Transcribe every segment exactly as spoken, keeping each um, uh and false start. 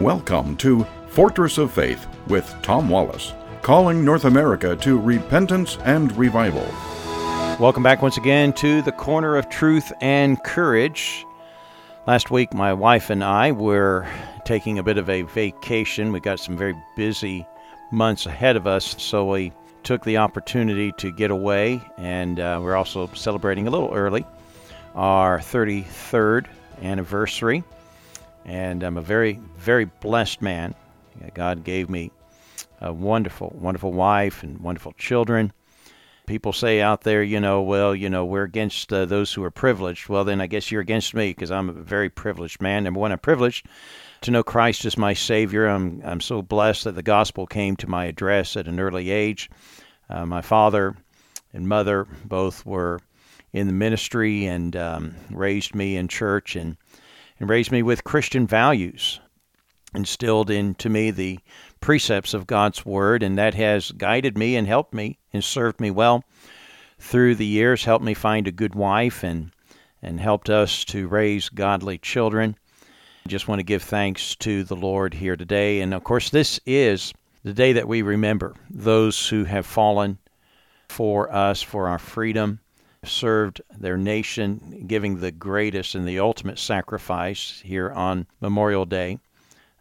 Welcome to Fortress of Faith with Tom Wallace, calling North America to repentance and revival. Welcome back once again to the Corner of Truth and Courage. Last week, my wife and I were taking a bit of a vacation. We got some very busy months ahead of us, so we took the opportunity to get away, and uh, we're also celebrating a little early our thirty-third anniversary. And I'm a very, very blessed man. God gave me a wonderful, wonderful wife and wonderful children. People say out there, you know, well, you know, we're against uh, those who are privileged. Well, then I guess you're against me, because I'm a very privileged man. Number one, I'm privileged to know Christ as my Savior. I'm I'm so blessed that the gospel came to my address at an early age. Uh, my father and mother both were in the ministry and um, raised me in church and, and raised me with Christian values, instilled into me the precepts of God's Word, and that has guided me and helped me and served me well through the years, helped me find a good wife, and and helped us to raise godly children. I just want to give thanks to the Lord here today. And of course, this is the day that we remember those who have fallen for us, for our freedom, served their nation, giving the greatest and the ultimate sacrifice here on Memorial Day.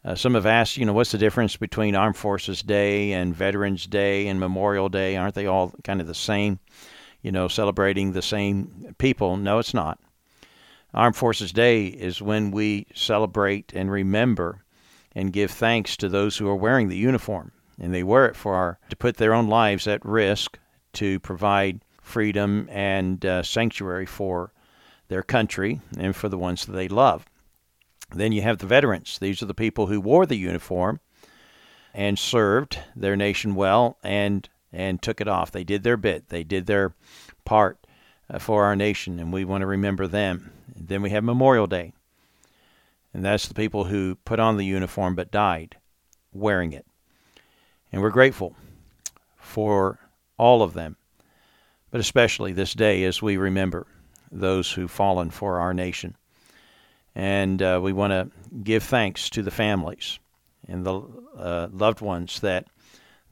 Uh, some have asked, you know, what's the difference between Armed Forces Day and Veterans Day and Memorial Day? Aren't they all kind of the same, you know, celebrating the same people? No, it's not. Armed Forces Day is when we celebrate and remember and give thanks to those who are wearing the uniform. And they wear it for our, to put their own lives at risk to provide freedom and uh, sanctuary for their country and for the ones that they love. Then you have the veterans. These are the people who wore the uniform and served their nation well and and took it off. They did their bit. They did their part for our nation, and we want to remember them. And then we have Memorial Day, and that's the people who put on the uniform but died wearing it. And we're grateful for all of them, but especially this day as we remember those who've fallen for our nation. And uh, we want to give thanks to the families and the uh, loved ones that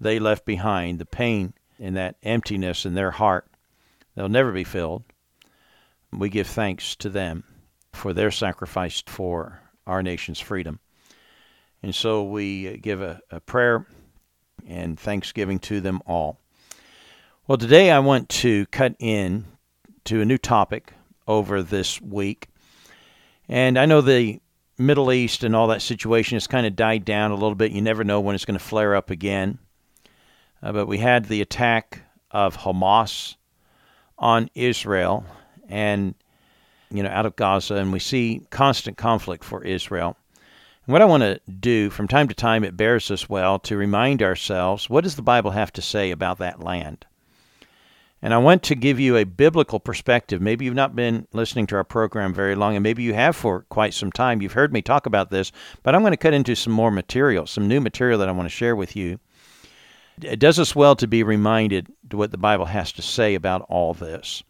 they left behind, the pain and that emptiness in their heart. They'll never be filled. We give thanks to them for their sacrifice for our nation's freedom. And so we give a, a prayer and thanksgiving to them all. Well, today I want to cut in to a new topic over this week. And I know the Middle East and all that situation has kind of died down a little bit. You never know when it's going to flare up again. Uh, but we had the attack of Hamas on Israel and, you know, out of Gaza, and we see constant conflict for Israel. And what I want to do from time to time, it bears us well to remind ourselves, what does the Bible have to say about that land? And I want to give you a biblical perspective. Maybe you've not been listening to our program very long, and maybe you have for quite some time. You've heard me talk about this, but I'm going to cut into some more material, some new material that I want to share with you. It does us well to be reminded what the Bible has to say about all this.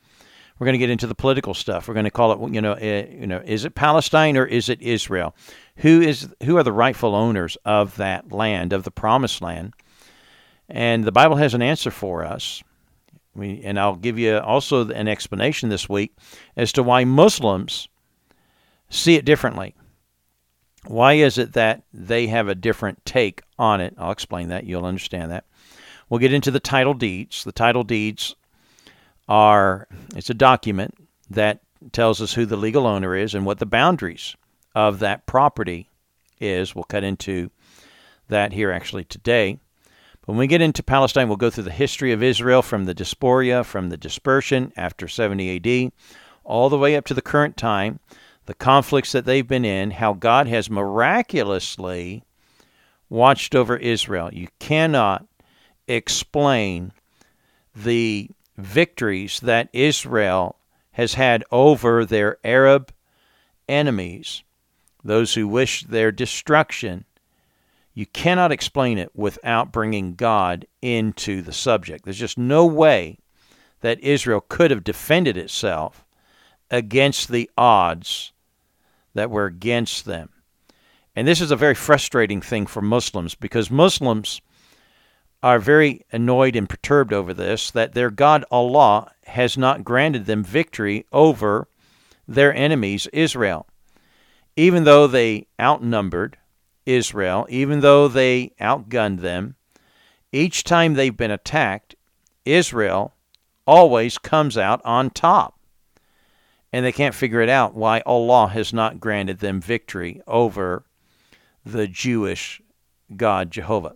We're going to get into the political stuff. We're going to call it, you know, uh, you know, is it Palestine or is it Israel? Who is who are the rightful owners of that land, of the promised land? And the Bible has an answer for us. We, and I'll give you also an explanation this week as to why Muslims see it differently. Why is it that they have a different take on it? I'll explain that. You'll understand that. We'll get into the title deeds. The title deeds are, it's a document that tells us who the legal owner is and what the boundaries of that property is. We'll cut into that here actually today. When we get into Palestine, we'll go through the history of Israel from the diaspora, from the dispersion after seventy A D, all the way up to the current time, the conflicts that they've been in, how God has miraculously watched over Israel. You cannot explain the victories that Israel has had over their Arab enemies, those who wish their destruction. You cannot explain it without bringing God into the subject. There's just no way that Israel could have defended itself against the odds that were against them. And this is a very frustrating thing for Muslims, because Muslims are very annoyed and perturbed over this, that their God Allah has not granted them victory over their enemies, Israel. Even though they outnumbered Israel, even though they outgunned them, each time they've been attacked, Israel always comes out on top. And they can't figure it out why Allah has not granted them victory over the Jewish God, Jehovah.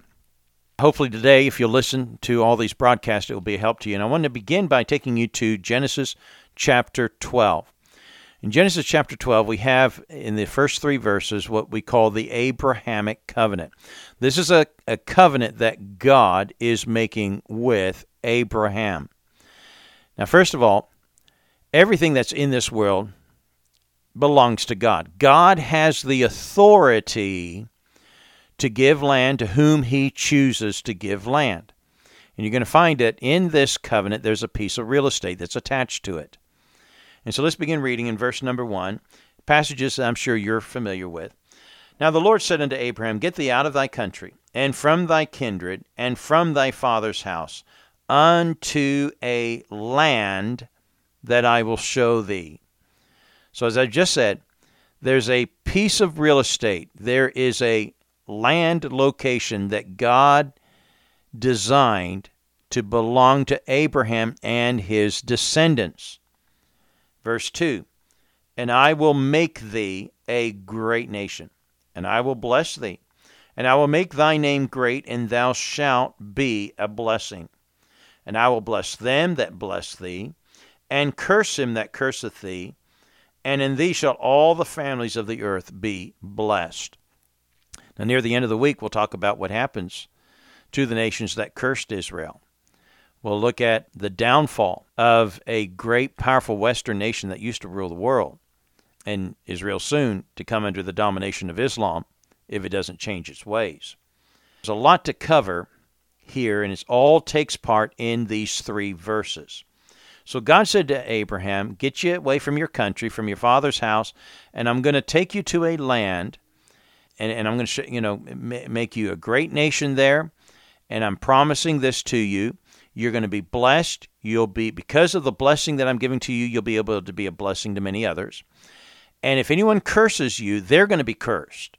Hopefully today, if you'll listen to all these broadcasts, it will be a help to you. And I want to begin by taking you to Genesis chapter twelve. In Genesis chapter twelve, we have in the first three verses what we call the Abrahamic covenant. This is a, a covenant that God is making with Abraham. Now, first of all, everything that's in this world belongs to God. God has the authority to give land to whom he chooses to give land. And you're going to find that in this covenant, there's a piece of real estate that's attached to it. And so let's begin reading in verse number one, passages that I'm sure you're familiar with. Now the Lord said unto Abraham, Get thee out of thy country, and from thy kindred, and from thy father's house, unto a land that I will show thee. So as I just said, there's a piece of real estate. There is a land location that God designed to belong to Abraham and his descendants. Verse two, And I will make thee a great nation, and I will bless thee, and I will make thy name great, and thou shalt be a blessing. And I will bless them that bless thee, and curse him that curseth thee, and in thee shall all the families of the earth be blessed. Now, near the end of the week, we'll talk about what happens to the nations that cursed Israel. We'll look at the downfall of a great, powerful Western nation that used to rule the world, and is real soon to come under the domination of Islam if it doesn't change its ways. There's a lot to cover here, and it all takes part in these three verses. So God said to Abraham, Get you away from your country, from your father's house, and I'm going to take you to a land, and, and I'm going to you know make you a great nation there, and I'm promising this to you. You're going to be blessed. You'll be, because of the blessing that I'm giving to you, you'll be able to be a blessing to many others. And if anyone curses you, they're going to be cursed.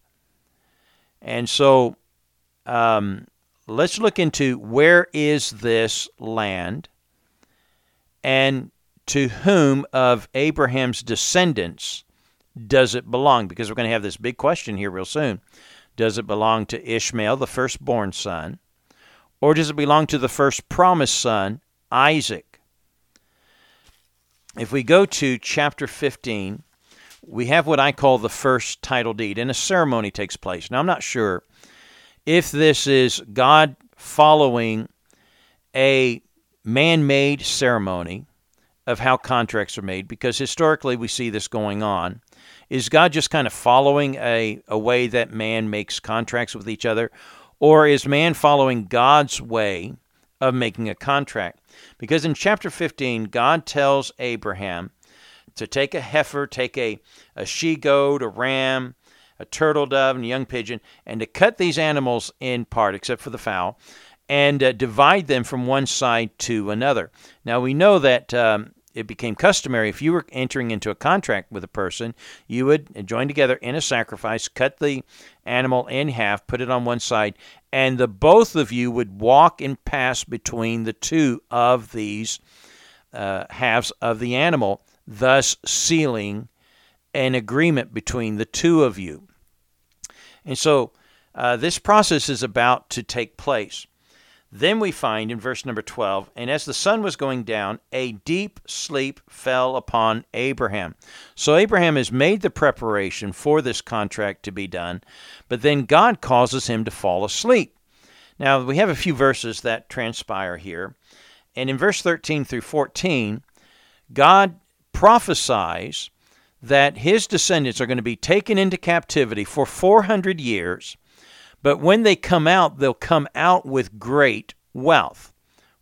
And so um, let's look into where is this land and to whom of Abraham's descendants does it belong? Because we're going to have this big question here real soon. Does it belong to Ishmael, the firstborn son? Or does it belong to the first promised son, Isaac? If we go to chapter fifteen, we have what I call the first title deed, and a ceremony takes place. Now, I'm not sure if this is God following a man-made ceremony of how contracts are made, because historically we see this going on. Is God just kind of following a, a way that man makes contracts with each other? Or is man following God's way of making a contract? Because in chapter fifteen, God tells Abraham to take a heifer, take a, a she-goat, a ram, a turtle dove, and a young pigeon, and to cut these animals in part, except for the fowl, and uh, divide them from one side to another. Now, we know that um, it became customary, if you were entering into a contract with a person, you would join together in a sacrifice, cut the animal in half, put it on one side, and the both of you would walk and pass between the two of these uh, halves of the animal, thus sealing an agreement between the two of you. And so uh, this process is about to take place. Then we find in verse number twelve, And as the sun was going down, a deep sleep fell upon Abraham. So Abraham has made the preparation for this contract to be done, but then God causes him to fall asleep. Now, we have a few verses that transpire here. And in verse thirteen through fourteen, God prophesies that his descendants are going to be taken into captivity for four hundred years, but when they come out, they'll come out with great wealth.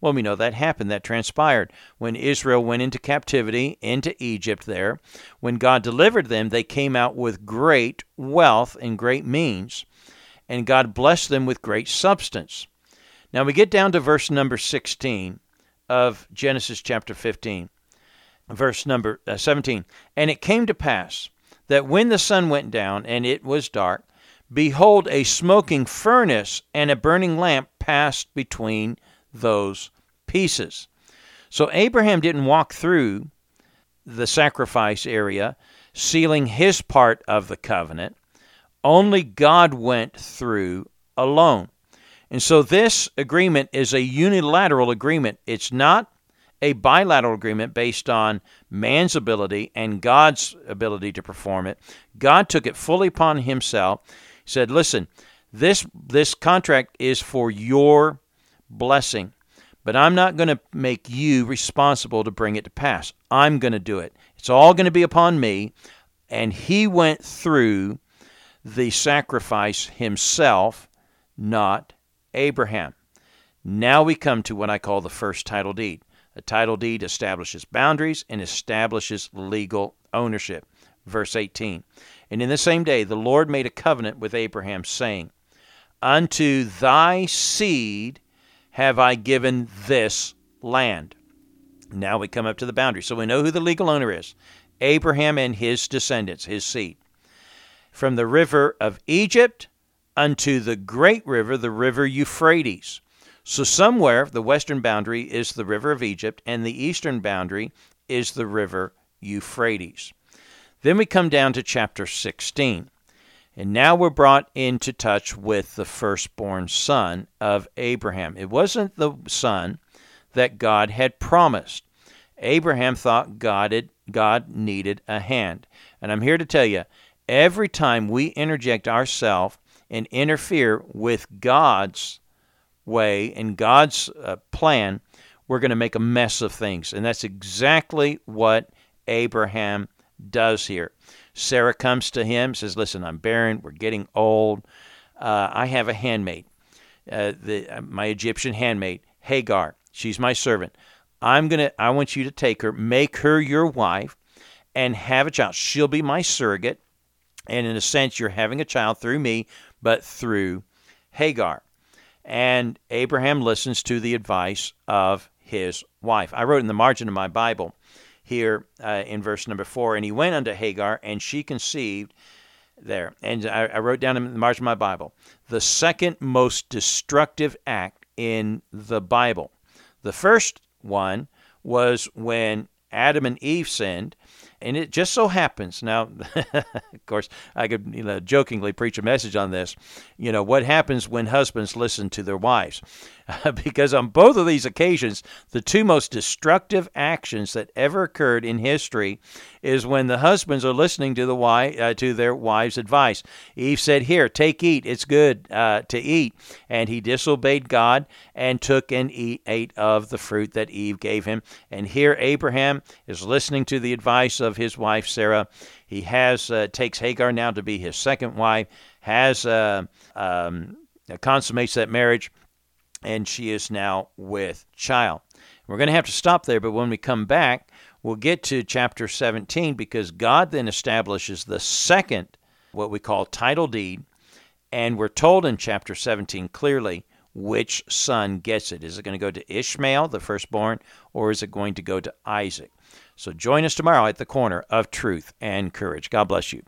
Well, we know that happened, that transpired. When Israel went into captivity, into Egypt there, when God delivered them, they came out with great wealth and great means, and God blessed them with great substance. Now we get down to verse number sixteen of Genesis chapter fifteen, verse number seventeen. And it came to pass that when the sun went down and it was dark, behold, a smoking furnace and a burning lamp passed between those pieces. So Abraham didn't walk through the sacrifice area, sealing his part of the covenant. Only God went through alone. And so this agreement is a unilateral agreement. It's not a bilateral agreement based on man's ability and God's ability to perform it. God took it fully upon himself. He said, listen, this this contract is for your blessing, but I'm not going to make you responsible to bring it to pass. I'm going to do it. It's all going to be upon me. And he went through the sacrifice himself, not Abraham. Now we come to what I call the first title deed. A title deed establishes boundaries and establishes legal ownership. Verse eighteen, and in the same day the Lord made a covenant with Abraham, saying, unto thy seed have I given this land. Now we come up to the boundary. So we know who the legal owner is, Abraham and his descendants, his seed. From the river of Egypt unto the great river, the river Euphrates. So somewhere the western boundary is the river of Egypt, and the eastern boundary is the river Euphrates. Then we come down to chapter sixteen. And now we're brought into touch with the firstborn son of Abraham. It wasn't the son that God had promised. Abraham thought God had, God needed a hand. And I'm here to tell you, every time we interject ourselves and interfere with God's way and God's uh, plan, we're going to make a mess of things. And that's exactly what Abraham does here. Sarah comes to him, says, listen, I'm barren, we're getting old, uh, I have a handmaid, uh, the, uh, my Egyptian handmaid, Hagar, she's my servant. I'm gonna, I want you to take her, make her your wife, and have a child. She'll be my surrogate, and in a sense, you're having a child through me, but through Hagar. And Abraham listens to the advice of his wife. I wrote in the margin of my Bible, here uh, in verse number four, and he went unto Hagar, and she conceived there. And I, I wrote down in the margin of my Bible, the second most destructive act in the Bible. The first one was when Adam and Eve sinned, and it just so happens. Now, of course, I could you know, jokingly preach a message on this. You know, what happens when husbands listen to their wives? Because on both of these occasions, the two most destructive actions that ever occurred in history is when the husbands are listening to the wife, uh, to their wives' advice. Eve said, here, take, eat. It's good uh, to eat. And he disobeyed God and took and eat, ate of the fruit that Eve gave him. And here Abraham is listening to the advice of his wife, Sarah. He has uh, takes Hagar now to be his second wife, has uh, um, consummates that marriage, and she is now with child. We're going to have to stop there, but when we come back, we'll get to chapter seventeen, because God then establishes the second, what we call title deed, and we're told in chapter seventeen clearly which son gets it. Is it going to go to Ishmael, the firstborn, or is it going to go to Isaac? So join us tomorrow at the Corner of Truth and Courage. God bless you.